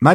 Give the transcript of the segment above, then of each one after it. My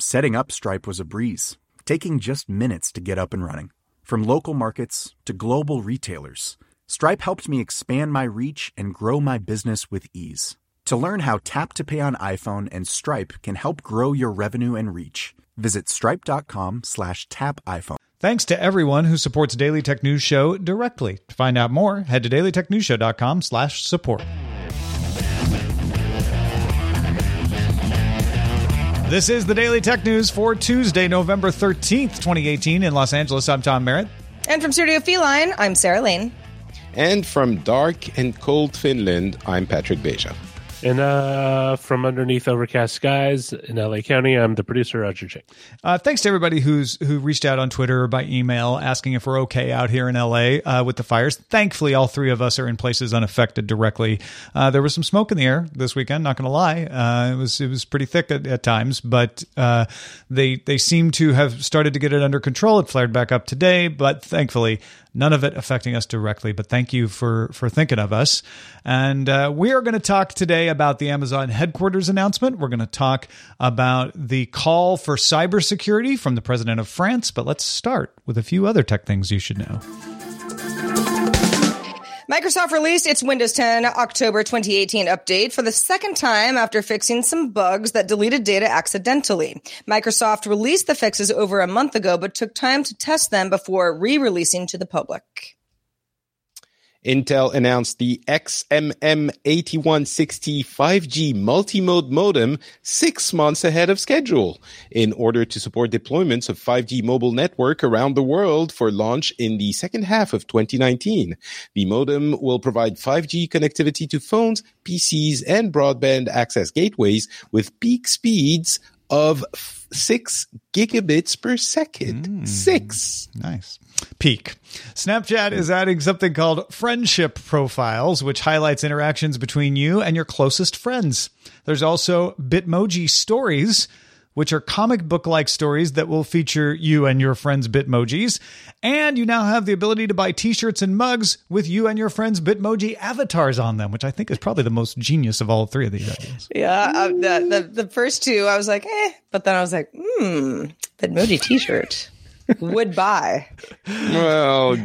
Setting up Stripe was a breeze, taking just minutes to get up and running. From local markets to global retailers, Stripe helped me expand my reach and grow my business with ease. To learn how Tap to Pay on iPhone and Stripe can help grow your revenue and reach, visit stripe.com/tapiphone. Thanks to everyone who supports Daily Tech News Show directly. To find out more, head to dailytechnewsshow.com/support. This is the Daily Tech News for Tuesday, November 13th, 2018 in Los Angeles. I'm Tom Merritt. And from Studio Feline, I'm Sarah Lane. And from dark and cold Finland, I'm Patrick Beja. And from underneath overcast skies in LA County, I'm the producer, Roger Chang. Thanks to everybody who reached out on Twitter or by email asking if we're okay out here in LA with the fires. Thankfully, all three of us are in places unaffected directly. There was some smoke in the air this weekend, not going to lie. It was pretty thick at times, but they seem to have started to get it under control. It flared back up today, but thankfully, none of it affecting us directly, but thank you for thinking of us. And we are going to talk today about the Amazon headquarters announcement. We're going to talk about the call for cybersecurity from the president of France. But let's start with a few other tech things you should know. Microsoft released its Windows 10 October 2018 update for the second time after fixing some bugs that deleted data accidentally. Microsoft released the fixes over a month ago, but took time to test them before re-releasing to the public. Intel announced the XMM8160 5G multi-mode modem 6 months ahead of schedule in order to support deployments of 5G mobile network around the world for launch in the second half of 2019. The modem will provide 5G connectivity to phones, PCs, and broadband access gateways with peak speeds of 6 gigabits per second. Six. Nice. Peak. Snapchat is adding something called friendship profiles, which highlights interactions between you and your closest friends. There's also Bitmoji stories, which are comic book-like stories that will feature you and your friends' Bitmojis. And you now have the ability to buy T-shirts and mugs with you and your friends' Bitmoji avatars on them, which I think is probably the most genius of all three of these ideas. Yeah, the first two, I was like, eh. But then I was like, Bitmoji T-shirt. Would buy. Well,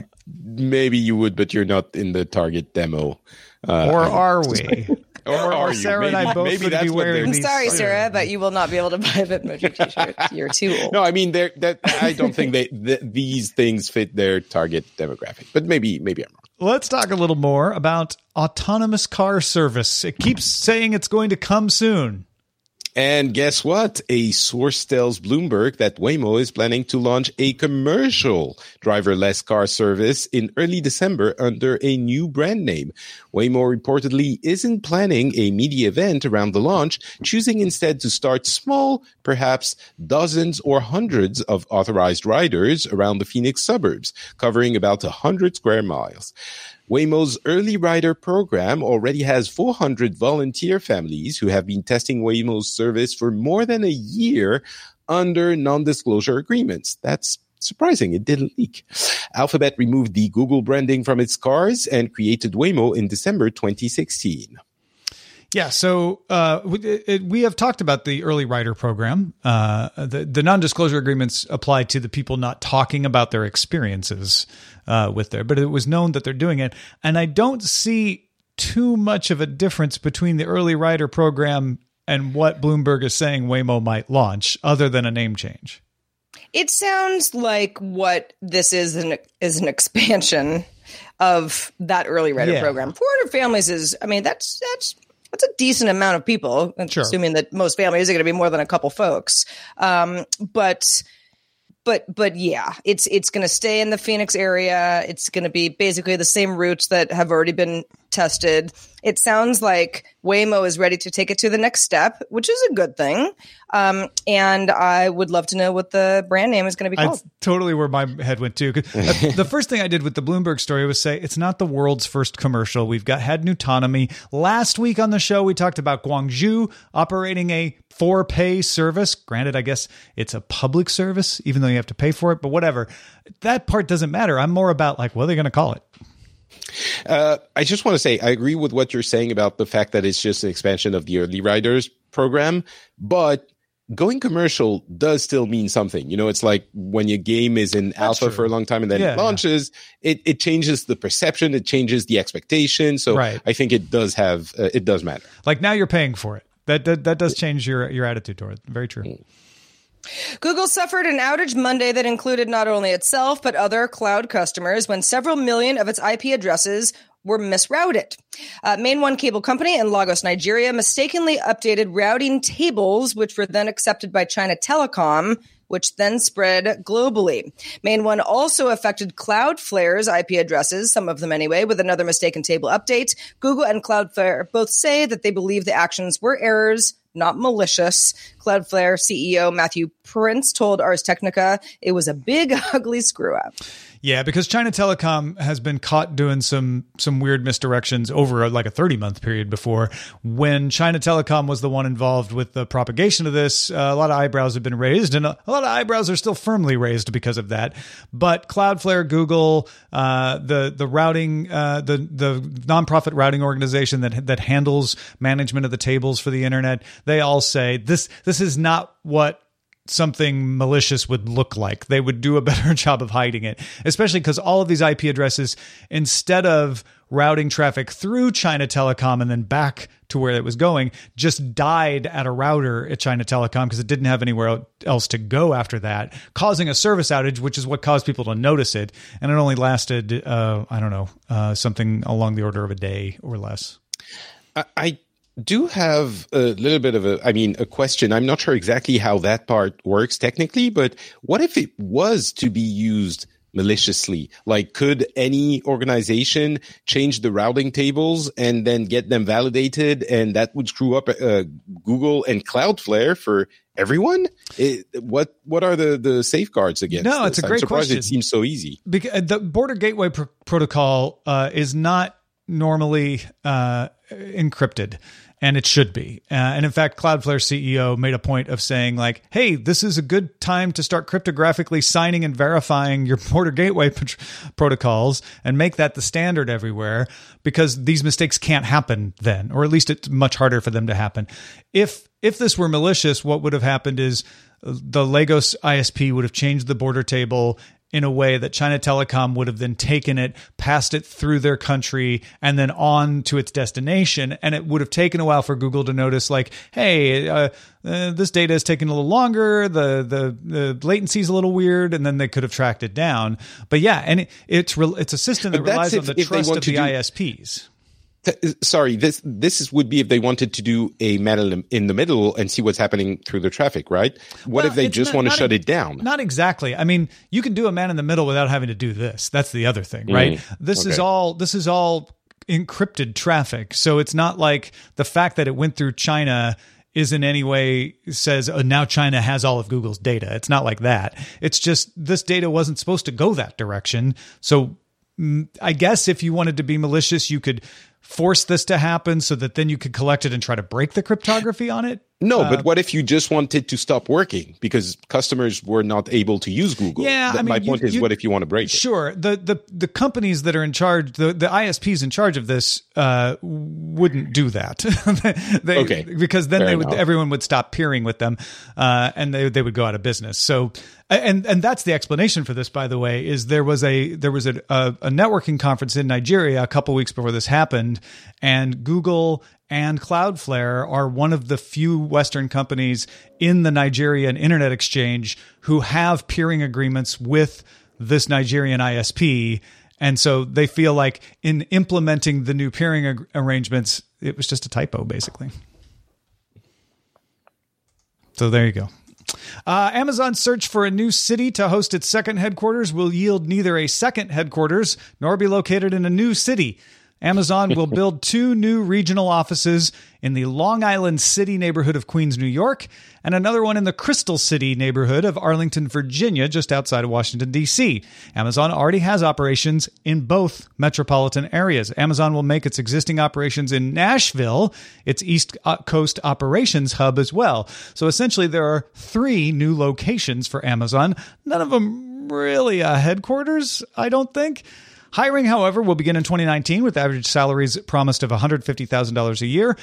maybe you would, but you're not in the target demo. Or are we? Or are Sarah you? Maybe, and I both would be wearing these. I'm sorry, Sarah, but you will not be able to buy a Bitmoji T-shirt. You're too old. No, I mean, I don't think these things fit their target demographic. But maybe I'm wrong. Let's talk a little more about autonomous car service. It keeps saying it's going to come soon. And guess what? A source tells Bloomberg that Waymo is planning to launch a commercial driverless car service in early December under a new brand name. Waymo reportedly isn't planning a media event around the launch, choosing instead to start small, perhaps dozens or hundreds of authorized riders around the Phoenix suburbs, covering about 100 square miles. Waymo's early rider program already has 400 volunteer families who have been testing Waymo's service for more than a year under non-disclosure agreements. That's surprising. It didn't leak. Alphabet removed the Google branding from its cars and created Waymo in December 2016. Yeah, so we have talked about the early rider program. The non-disclosure agreements apply to the people not talking about their experiences with their, but it was known that they're doing it. And I don't see too much of a difference between the early rider program and what Bloomberg is saying Waymo might launch other than a name change? It sounds like what this is an expansion of that early writer program. 400 families is, I mean, that's a decent amount of people, assuming that most families are going to be more than a couple folks. But yeah, it's going to stay in the Phoenix area. It's going to be basically the same routes that have already been tested. It sounds like Waymo is ready to take it to the next step, which is a good thing. And I would love to know what the brand name is going to be called. That's totally where my head went too. The first thing I did with the Bloomberg story was say, it's not the world's first commercial. We've had Newtonomy. Last week on the show, we talked about Guangzhou operating a for-pay service. Granted, I guess it's a public service, even though you have to pay for it, but whatever. That part doesn't matter. I'm more about like, what are they going to call it? I just want to say I agree with what you're saying about the fact that it's just an expansion of the early riders program, but going commercial does still mean something. You know, it's like when your game is in alpha for a long time and then it launches, it changes the perception, it changes the expectation. So I think it does have, it does matter. Like now you're paying for it. That does change your attitude toward it. Very true. Mm. Google suffered an outage Monday that included not only itself, but other cloud customers when several million of its IP addresses were misrouted. Main One Cable Company in Lagos, Nigeria, mistakenly updated routing tables, which were then accepted by China Telecom, which then spread globally. Main One also affected Cloudflare's IP addresses, some of them anyway, with another mistaken table update. Google and Cloudflare both say that they believe the actions were errors, not malicious. Cloudflare CEO Matthew Prince told Ars Technica it was a big, ugly screw-up. Yeah, because China Telecom has been caught doing some weird misdirections over like a 30-month period before. When China Telecom was the one involved with the propagation of this, a lot of eyebrows have been raised, and a lot of eyebrows are still firmly raised because of that. But Cloudflare, Google, the routing, the nonprofit routing organization that handles management of the tables for the internet, they all say this is not what something malicious would look like. They would do a better job of hiding it, especially because all of these IP addresses, instead of routing traffic through China Telecom and then back to where it was going, just died at a router at China Telecom because it didn't have anywhere else to go after that, causing a service outage, which is what caused people to notice it. And it only lasted, something along the order of a day or less. I do have a little bit of a question. I'm not sure exactly how that part works technically, but what if it was to be used maliciously? Like, could any organization change the routing tables and then get them validated? And that would screw up Google and Cloudflare for everyone? What are the safeguards against this? No, it's a great question. It seems so easy. Because the Border Gateway Protocol is not normally encrypted. And it should be. And in fact, Cloudflare CEO made a point of saying like, hey, this is a good time to start cryptographically signing and verifying your border gateway protocols and make that the standard everywhere, because these mistakes can't happen then, or at least it's much harder for them to happen. If this were malicious, what would have happened is the Lagos ISP would have changed the border table in a way that China Telecom would have then taken it, passed it through their country, and then on to its destination. And it would have taken a while for Google to notice, like, hey, this data is taking a little longer, the latency is a little weird, and then they could have tracked it down. But yeah, and it's a system that relies on the trust of the ISPs. This would be if they wanted to do a man in the middle and see what's happening through the traffic, right? What if they just want to shut it down? Not exactly. I mean, you can do a man in the middle without having to do this. That's the other thing, right? This is all encrypted traffic. So it's not like the fact that it went through China is in any way says, oh, now China has all of Google's data. It's not like that. It's just this data wasn't supposed to go that direction. So I guess if you wanted to be malicious, you could force this to happen so that then you could collect it and try to break the cryptography on it. No, but what if you just wanted to stop working because customers were not able to use Google? Yeah, my point is, what if you want to break it? Sure. The companies that are in charge, the ISPs in charge of this wouldn't do that. Because then everyone would stop peering with them and they would go out of business. So And that's the explanation for this, by the way, is there was a networking conference in Nigeria a couple weeks before this happened, and Google and Cloudflare are one of the few Western companies in the Nigerian Internet Exchange who have peering agreements with this Nigerian ISP. And so they feel like in implementing the new peering arrangements, it was just a typo, basically. So there you go. Amazon's search for a new city to host its second headquarters will yield neither a second headquarters nor be located in a new city. Amazon will build two new regional offices in the Long Island City neighborhood of Queens, New York, and another one in the Crystal City neighborhood of Arlington, Virginia, just outside of Washington, D.C. Amazon already has operations in both metropolitan areas. Amazon will make its existing operations in Nashville its East Coast operations hub as well. So essentially, there are three new locations for Amazon. None of them really headquarters, I don't think. Hiring, however, will begin in 2019 with average salaries promised of $150,000 a year.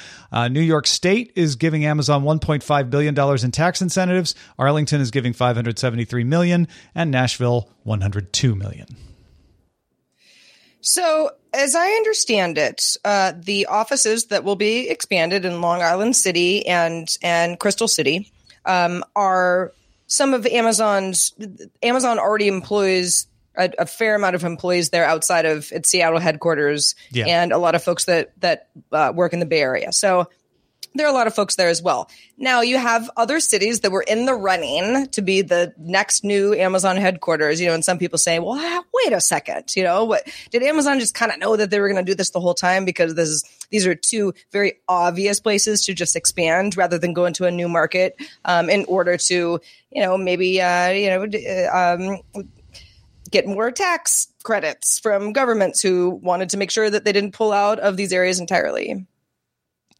New York State is giving Amazon $1.5 billion in tax incentives. Arlington is giving $573 million and Nashville $102 million. So as I understand it, the offices that will be expanded in Long Island City and Crystal City are some of Amazon's. Amazon already employs a fair amount of employees there outside of its Seattle headquarters, and a lot of folks that work in the Bay Area. So there are a lot of folks there as well. Now you have other cities that were in the running to be the next new Amazon headquarters, and some people say, well, wait a second, what did Amazon just kind of know that they were going to do this the whole time? Because these are two very obvious places to just expand rather than go into a new market, in order to, get more tax credits from governments who wanted to make sure that they didn't pull out of these areas entirely.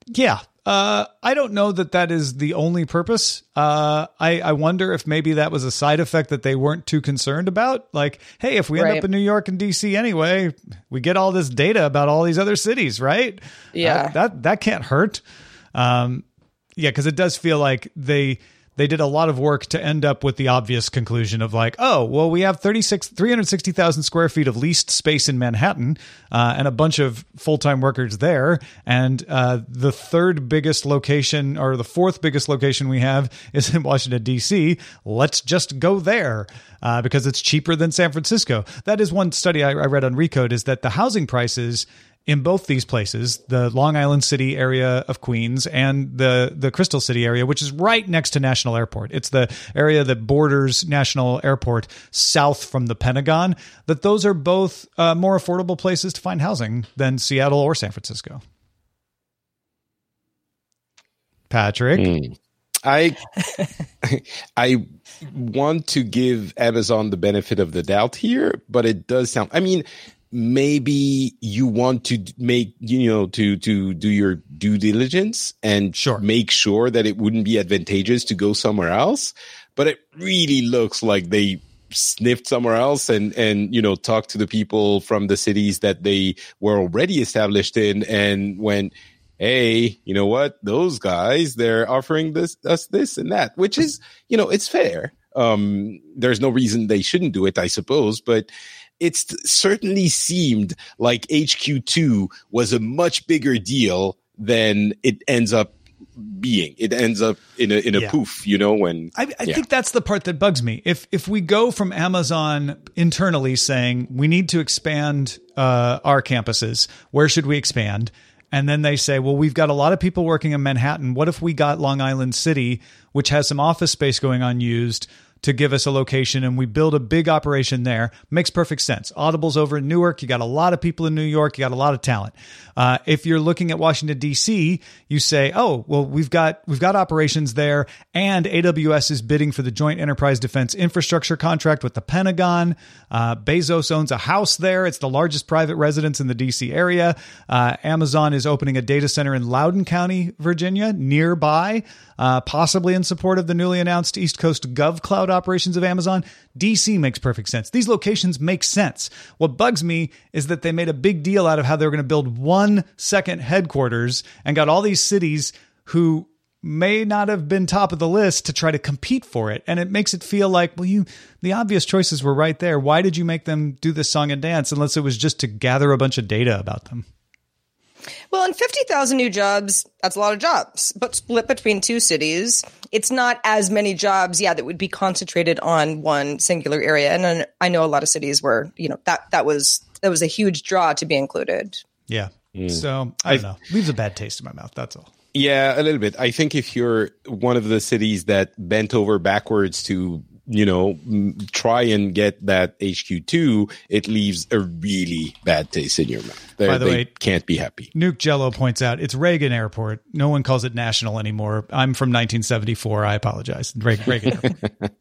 Yeah. I don't know that is the only purpose. I wonder if maybe that was a side effect that they weren't too concerned about. Like, hey, if we end up in New York and DC anyway, we get all this data about all these other cities, right? Yeah. That can't hurt. Because it does feel like they did a lot of work to end up with the obvious conclusion of like, oh, well, we have 360,000 square feet of leased space in Manhattan and a bunch of full-time workers there. And the fourth biggest location we have is in Washington, D.C. Let's just go there because it's cheaper than San Francisco. That is one study I read on Recode is that the housing prices in both these places, the Long Island City area of Queens and the Crystal City area, which is right next to National Airport. It's the area that borders National Airport south from the Pentagon, that those are both more affordable places to find housing than Seattle or San Francisco. Patrick? I want to give Amazon the benefit of the doubt here, but it does sound... maybe you want to make, to do your due diligence and make sure that it wouldn't be advantageous to go somewhere else. But it really looks like they sniffed somewhere else and talked to the people from the cities that they were already established in and went, hey, you know what? Those guys, they're offering us this and that, which is, it's fair. There's no reason they shouldn't do it, I suppose. But it certainly seemed like HQ2 was a much bigger deal than it ends up being. It ends up in a poof, when I think that's the part that bugs me. If we go from Amazon internally saying we need to expand our campuses, where should we expand? And then they say, well, we've got a lot of people working in Manhattan. What if we got Long Island City, which has some office space going unused, to give us a location, and we build a big operation there? Makes perfect sense. Audible's over in Newark. You got a lot of people in New York. You got a lot of talent. If you're looking at Washington, D.C., you say, oh, well, we've got operations there, and AWS is bidding for the Joint Enterprise Defense Infrastructure contract with the Pentagon. Bezos owns a house there. It's the largest private residence in the D.C. area. Amazon is opening a data center in Loudoun County, Virginia, nearby, possibly in support of the newly announced East Coast GovCloud operations of Amazon. DC makes perfect sense. These locations make sense. What bugs me is that they made a big deal out of how they were going to build one second headquarters and got all these cities who may not have been top of the list to try to compete for it. And it makes it feel like, well, the obvious choices were right there. Why did you make them do this song and dance unless it was just to gather a bunch of data about them? Well, and 50,000 new jobs, that's a lot of jobs, but split between two cities, it's not as many jobs, that would be concentrated on one singular area. And I know a lot of cities where, that was a huge draw to be included. Yeah. Mm. So I don't know. Leaves a bad taste in my mouth. That's all. Yeah, a little bit. I think if you're one of the cities that bent over backwards to, try and get that HQ2, it leaves a really bad taste in your mouth. By the way, can't be happy. Nuke Jello points out it's Reagan Airport. No one calls it national anymore. I'm from 1974. I apologize. Reagan Airport.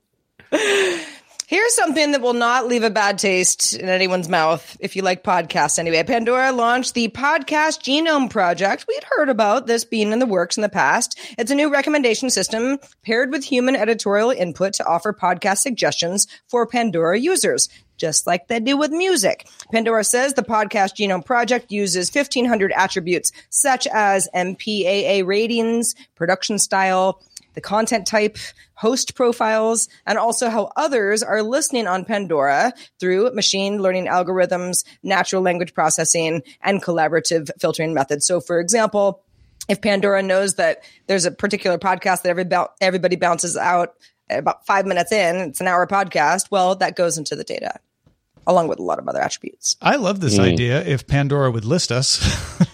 Here's something that will not leave a bad taste in anyone's mouth, if you like podcasts anyway. Pandora launched the Podcast Genome Project. We'd heard about this being in the works in the past. It's a new recommendation system paired with human editorial input to offer podcast suggestions for Pandora users, just like they do with music. Pandora says the Podcast Genome Project uses 1,500 attributes, such as MPAA ratings, production style, the content type, host profiles, and also how others are listening on Pandora through machine learning algorithms, natural language processing, and collaborative filtering methods. So, for example, if Pandora knows that there's a particular podcast that everybody bounces out about 5 minutes in, it's an hour podcast, well, that goes into the data, along with a lot of other attributes. I love this idea if Pandora would list us.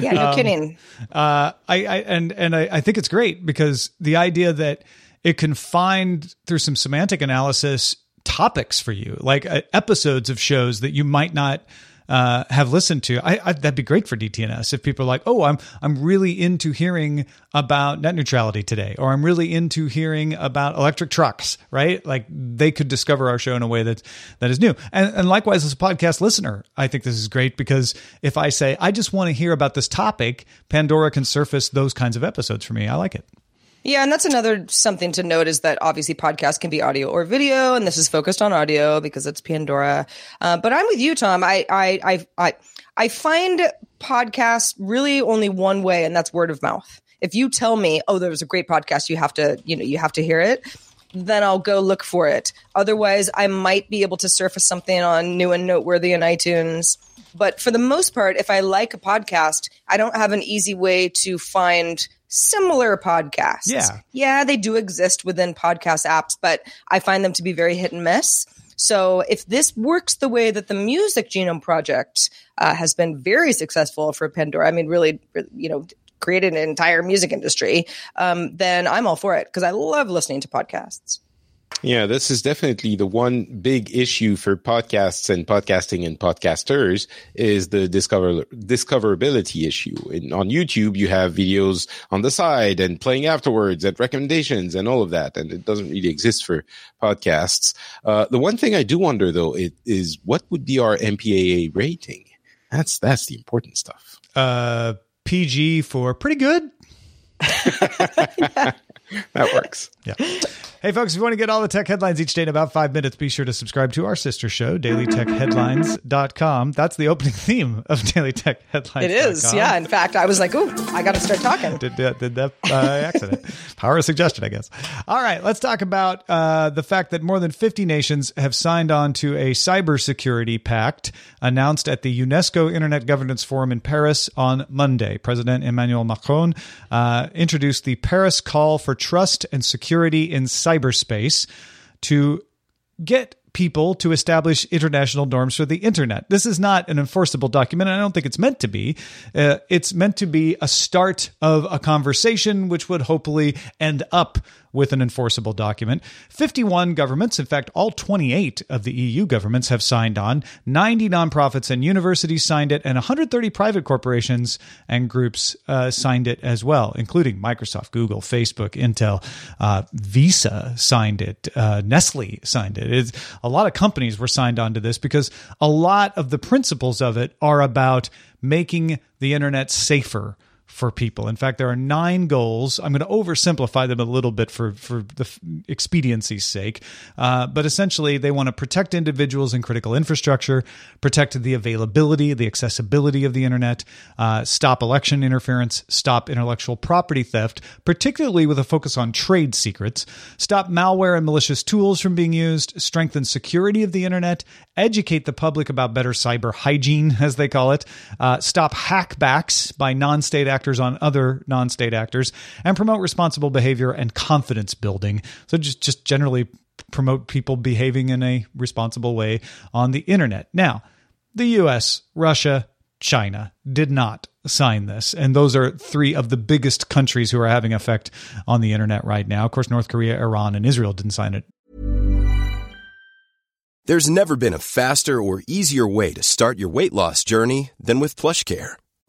Yeah, no kidding. I think it's great because the idea that it can find through some semantic analysis topics for you, like episodes of shows that you might not have listened to. That'd be great for DTNS if people are like, oh, I'm really into hearing about net neutrality today, or I'm really into hearing about electric trucks, right? Like they could discover our show in a way that is new. And likewise, as a podcast listener, I think this is great because if I say, I just want to hear about this topic, Pandora can surface those kinds of episodes for me. I like it. Yeah, and that's another something to note is that obviously podcasts can be audio or video, and this is focused on audio because it's Pandora. But I'm with you, Tom. I find podcasts really only one way, and that's word of mouth. If you tell me, oh, there was a great podcast, you have to hear it, then I'll go look for it. Otherwise, I might be able to surface something on New and Noteworthy and iTunes. But for the most part, if I like a podcast, I don't have an easy way to find similar podcasts. Yeah, they do exist within podcast apps, but I find them to be very hit and miss. So if this works the way that the Music Genome Project has been very successful for Pandora, I mean, really, created an entire music industry, then I'm all for it because I love listening to podcasts. Yeah, this is definitely the one big issue for podcasts and podcasting and podcasters is the discoverability issue. On YouTube, you have videos on the side and playing afterwards and recommendations and all of that. And it doesn't really exist for podcasts. The one thing I do wonder, though, is what would be our MPAA rating? That's the important stuff. PG for pretty good. Yeah. That works. Yeah. Hey, folks, if you want to get all the tech headlines each day in about 5 minutes, be sure to subscribe to our sister show, DailyTechHeadlines.com. That's the opening theme of Daily Tech Headlines. It is. Yeah. In fact, I was like, ooh, I got to start talking. Did that by accident. Power of suggestion, I guess. All right. Let's talk about the fact that more than 50 nations have signed on to a cybersecurity pact announced at the UNESCO Internet Governance Forum in Paris on Monday. President Emmanuel Macron introduced the Paris Call for Trust and Security in cyberspace to get people to establish international norms for the internet. This is not an enforceable document, and I don't think it's meant to be. It's meant to be a start of a conversation, which would hopefully end up with an enforceable document. 51 governments, in fact, all 28 of the EU governments have signed on. 90 nonprofits and universities signed it, and 130 private corporations and groups signed it as well, including Microsoft, Google, Facebook, Intel. Visa signed it. Nestle signed it. A lot of companies were signed on to this because a lot of the principles of it are about making the internet safer for people. In fact, there are 9 goals. I'm going to oversimplify them a little bit for the expediency's sake. But essentially, they want to protect individuals and critical infrastructure, protect the availability, the accessibility of the internet, stop election interference, stop intellectual property theft, particularly with a focus on trade secrets, stop malware and malicious tools from being used, strengthen security of the internet, educate the public about better cyber hygiene, as they call it, stop hackbacks by non-state actors on other non-state actors, and promote responsible behavior and confidence building. So just generally promote people behaving in a responsible way on the internet. Now, the US, Russia, China did not sign this. And those are 3 of the biggest countries who are having effect on the internet right now. Of course, North Korea, Iran, and Israel didn't sign it. There's never been a faster or easier way to start your weight loss journey than with PlushCare.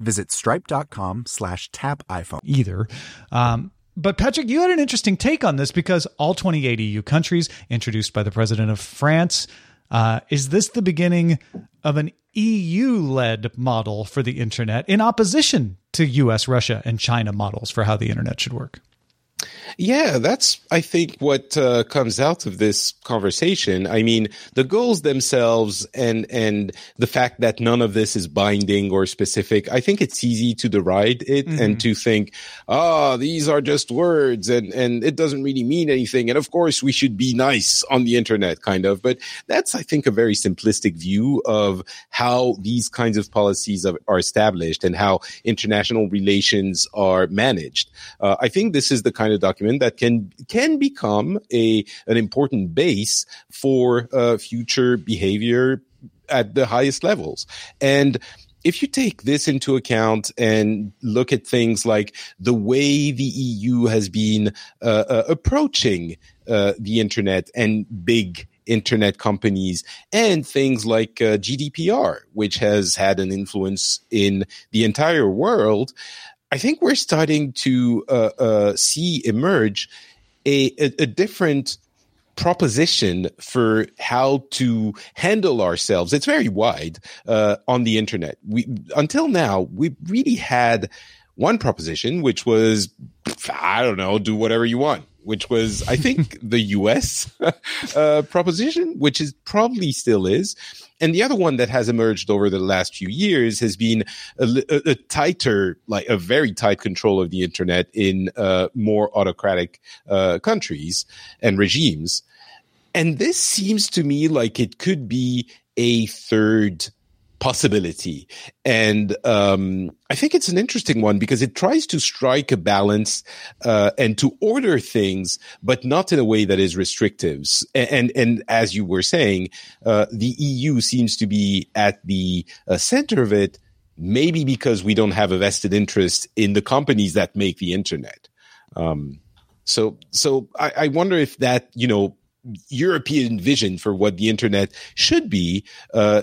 visit stripe.com/tapiphone. Either. But Patrick, you had an interesting take on this because all 28 EU countries introduced by the president of France. Is this the beginning of an EU-led model for the internet in opposition to US, Russia, and China models for how the internet should work? Yeah, that's, I think, what comes out of this conversation. I mean, the goals themselves and the fact that none of this is binding or specific, I think it's easy to deride it and to think, these are just words and it doesn't really mean anything. And of course, we should be nice on the internet, kind of. But that's, I think, a very simplistic view of how these kinds of policies are established and how international relations are managed. I think this is the kind of document that can become an important base for future behavior at the highest levels. And if you take this into account and look at things like the way the EU has been approaching the internet and big internet companies and things like GDPR, which has had an influence in the entire world, I think we're starting to see emerge a different proposition for how to handle ourselves. It's very wide on the internet. Until now, we really had one proposition, which was, I don't know, do whatever you want, which was, I think, the US proposition, which is probably still is. And the other one that has emerged over the last few years has been a tighter, like a very tight control of the internet in more autocratic countries and regimes. And this seems to me like it could be a third possibility. And I think it's an interesting one because it tries to strike a balance and to order things, but not in a way that is restrictive. And as you were saying, the EU seems to be at the center of it, maybe because we don't have a vested interest in the companies that make the internet. So I wonder if that, you know, European vision for what the internet should be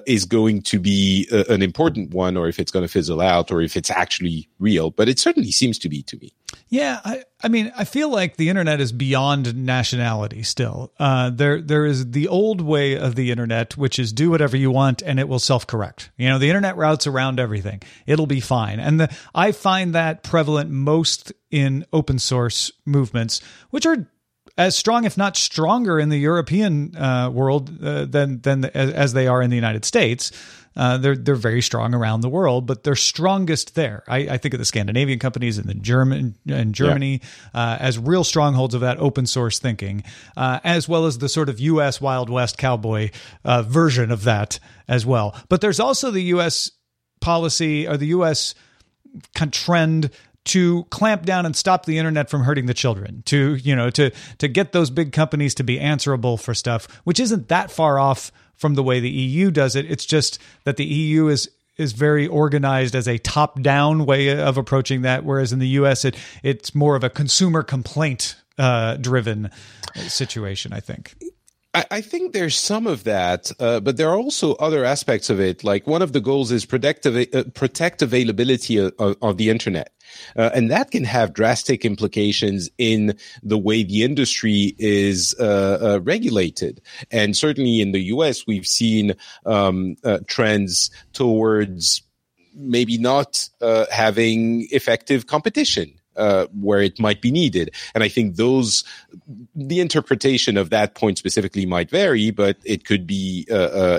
is going to be an important one, or if it's going to fizzle out, or if it's actually real. But it certainly seems to be to me. Yeah, I mean, I feel like the internet is beyond nationality still. There is the old way of the internet, which is do whatever you want and it will self-correct. You know, the internet routes around everything. It'll be fine. And I find that prevalent most in open source movements, which are as strong, if not stronger, in the European world than they are in the United States. They're very strong around the world, but they're strongest there. I think of the Scandinavian companies and Germany as real strongholds of that open source thinking, as well as the sort of U.S. Wild West cowboy version of that as well. But there's also the U.S. policy or the U.S. trend to clamp down and stop the internet from hurting the children, to get those big companies to be answerable for stuff, which isn't that far off from the way the EU does it. It's just that the EU is very organized as a top-down way of approaching that, whereas in the US, it's more of a consumer complaint-driven situation, I think. I think there's some of that, but there are also other aspects of it. Like one of the goals is protect availability of the internet. And that can have drastic implications in the way the industry is regulated. And certainly in the US, we've seen trends towards maybe not having effective competition where it might be needed. And I think the interpretation of that point specifically might vary, but it could be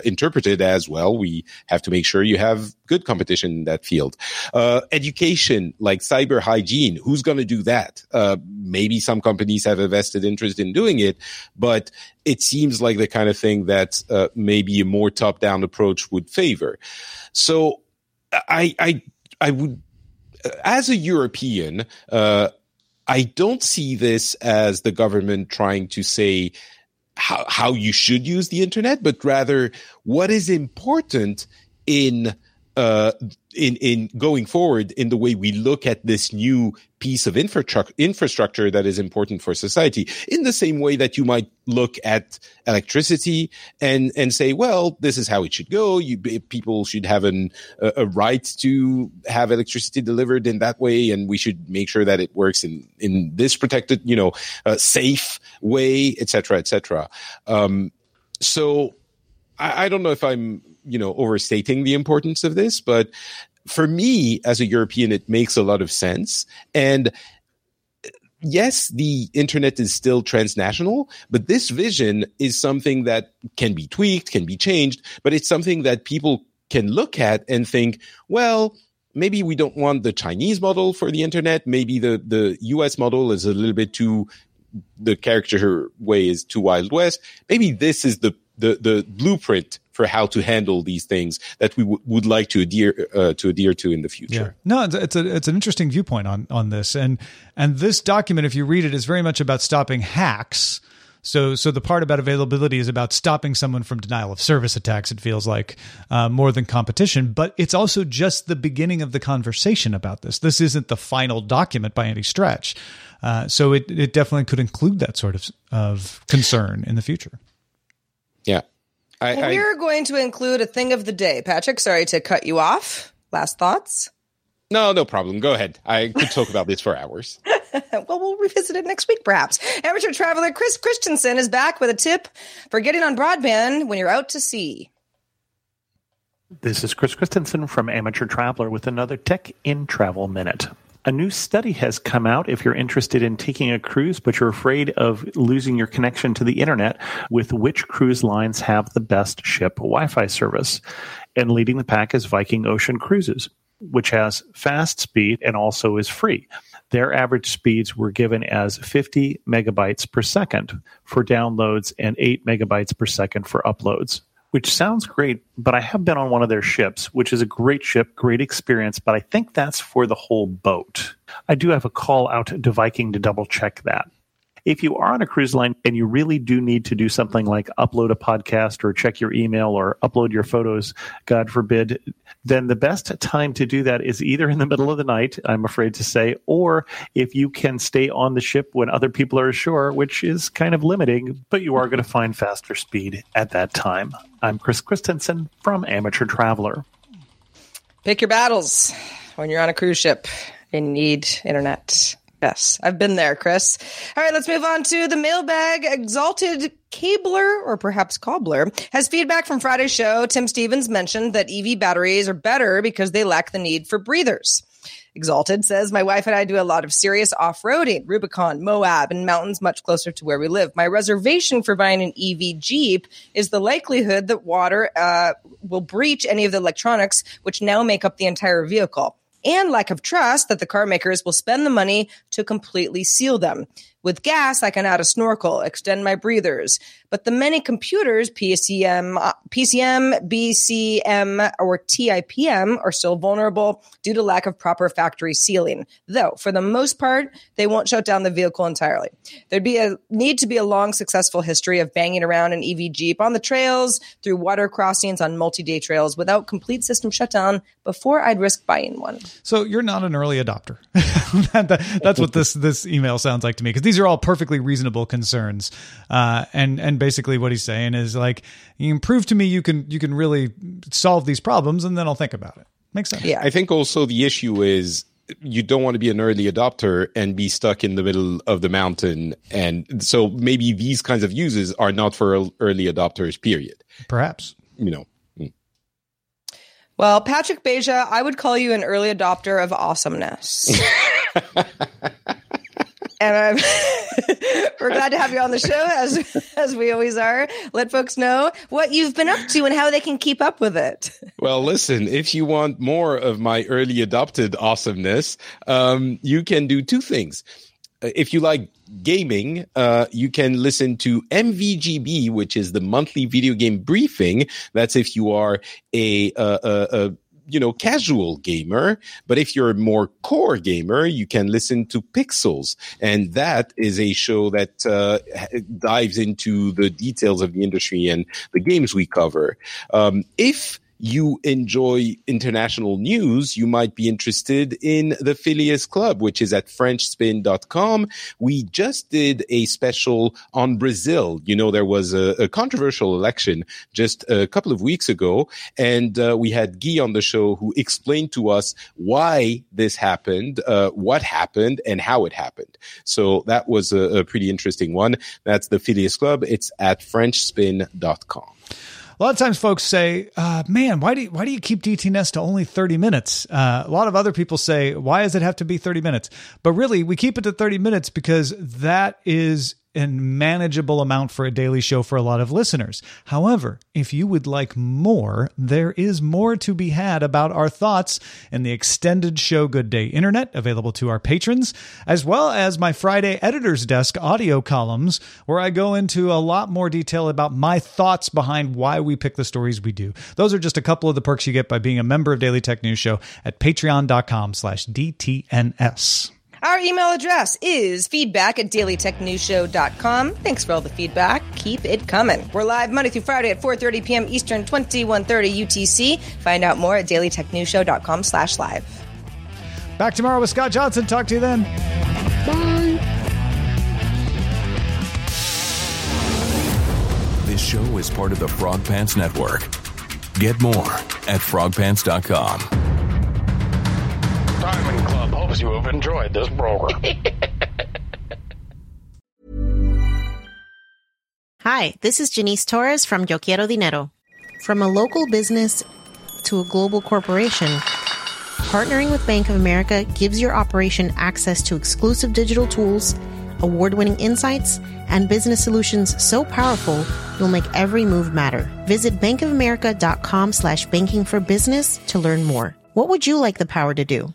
interpreted as, well, we have to make sure you have good competition in that field. Education, like cyber hygiene, who's going to do that? Maybe some companies have a vested interest in doing it, but it seems like the kind of thing that maybe a more top-down approach would favor. So I would, as a European, I don't see this as the government trying to say how you should use the internet, but rather what is important in going forward in the way we look at this new piece of infrastructure that is important for society, in the same way that you might look at electricity and say, well, this is how it should go. People should have a right to have electricity delivered in that way, and we should make sure that it works in this protected, safe way, et cetera, et cetera. So I don't know if I'm overstating the importance of this, but for me, as a European, it makes a lot of sense. And yes, the internet is still transnational, but this vision is something that can be tweaked, can be changed, but it's something that people can look at and think, well, maybe we don't want the Chinese model for the internet. Maybe the US model is a little bit too, the caricature way is too Wild West. Maybe this is the blueprint for how to handle these things that we would like to adhere to in the future. Yeah. No, it's an interesting viewpoint on this, and this document, if you read it, is very much about stopping hacks. So the part about availability is about stopping someone from denial of service attacks. It feels like more than competition, but it's also just the beginning of the conversation about this. This isn't the final document by any stretch, so it definitely could include that sort of concern in the future. Yeah. We're going to include a thing of the day. Patrick, sorry to cut you off. Last thoughts? No problem. Go ahead. I could talk about this for hours. Well, we'll revisit it next week, perhaps. Amateur Traveler Chris Christensen is back with a tip for getting on broadband when you're out to sea. This is Chris Christensen from Amateur Traveler with another Tech in Travel Minute. A new study has come out if you're interested in taking a cruise, but you're afraid of losing your connection to the internet, with which cruise lines have the best ship Wi-Fi service. And leading the pack is Viking Ocean Cruises, which has fast speed and also is free. Their average speeds were given as 50 megabytes per second for downloads and 8 megabytes per second for uploads. Which sounds great, but I have been on one of their ships, which is a great ship, great experience, but I think that's for the whole boat. I do have a call out to Viking to double check that. if you are on a cruise line and you really do need to do something like upload a podcast or check your email or upload your photos, God forbid, then the best time to do that is either in the middle of the night, I'm afraid to say, or if you can stay on the ship when other people are ashore, which is kind of limiting, but you are going to find faster speed at that time. I'm Chris Christensen from Amateur Traveler. Pick your battles when you're on a cruise ship and you need internet. Yes, I've been there, Chris. All right, let's move on to the mailbag. Exalted Cabler, or perhaps Cobbler, has feedback from Friday's show. Tim Stevens mentioned that EV batteries are better because they lack the need for breathers. Exalted says, my wife and I do a lot of serious off-roading, Rubicon, Moab, and mountains much closer to where we live. My reservation for buying an EV Jeep is the likelihood that water will breach any of the electronics, which now make up the entire vehicle, and lack of trust that the car makers will spend the money to completely seal them. With gas, I can add a snorkel, extend my breathers. But the many computers, PCM, BCM, or TIPM, are still vulnerable due to lack of proper factory sealing. Though, for the most part, they won't shut down the vehicle entirely. There'd be a need to be a long, successful history of banging around an EV Jeep on the trails, through water crossings, on multi-day trails, without complete system shutdown before I'd risk buying one. So you're not an early adopter. That's what this email sounds like to me, because these are all perfectly reasonable concerns. And basically what he's saying is, like, you prove to me you can really solve these problems, and then I'll think about it. Makes sense. Yeah. I think also the issue is you don't want to be an early adopter and be stuck in the middle of the mountain. And so maybe these kinds of uses are not for early adopters, period. Perhaps. You know. Well, Patrick Beja, I would call you an early adopter of awesomeness. And we're glad to have you on the show, as we always are. Let folks know what you've been up to and how they can keep up with it. Well, listen, if you want more of my early adopted awesomeness, you can do two things. If you like gaming, you can listen to MVGB, which is the monthly video game briefing. That's if you are a casual gamer. But if you're a more core gamer, you can listen to Pixels. And that is a show that dives into the details of the industry and the games we cover. If you enjoy international news, you might be interested in the Phileas Club, which is at FrenchSpin.com. We just did a special on Brazil. You know, there was a controversial election just a couple of weeks ago, and we had Guy on the show who explained to us why this happened, what happened, and how it happened. So that was a pretty interesting one. That's the Phileas Club. It's at FrenchSpin.com. A lot of times folks say, man, why do you keep DTNS to only 30 minutes? A lot of other people say, why does it have to be 30 minutes? But really, we keep it to 30 minutes because that is and manageable amount for a daily show for a lot of listeners. However, if you would like more, there is more to be had about our thoughts in the extended show Good Day Internet, available to our patrons, as well as my Friday Editor's Desk audio columns, where I go into a lot more detail about my thoughts behind why we pick the stories we do. Those are just a couple of the perks you get by being a member of Daily Tech News Show at patreon.com/DTNS. Our email address is feedback@dailytechnewsshow.com. Thanks for all the feedback. Keep it coming. We're live Monday through Friday at 4:30 p.m. Eastern, 21:30 UTC. Find out more at dailytechnewsshow.com/live. Back tomorrow with Scott Johnson. Talk to you then. Bye. This show is part of the Frog Pants Network. Get more at frogpants.com. Diamond Club hopes you have enjoyed this program. Hi, this is Janice Torres from Yo Quiero Dinero. From a local business to a global corporation, partnering with Bank of America gives your operation access to exclusive digital tools, award-winning insights, and business solutions so powerful, you'll make every move matter. Visit bankofamerica.com/banking for business to learn more. What would you like the power to do?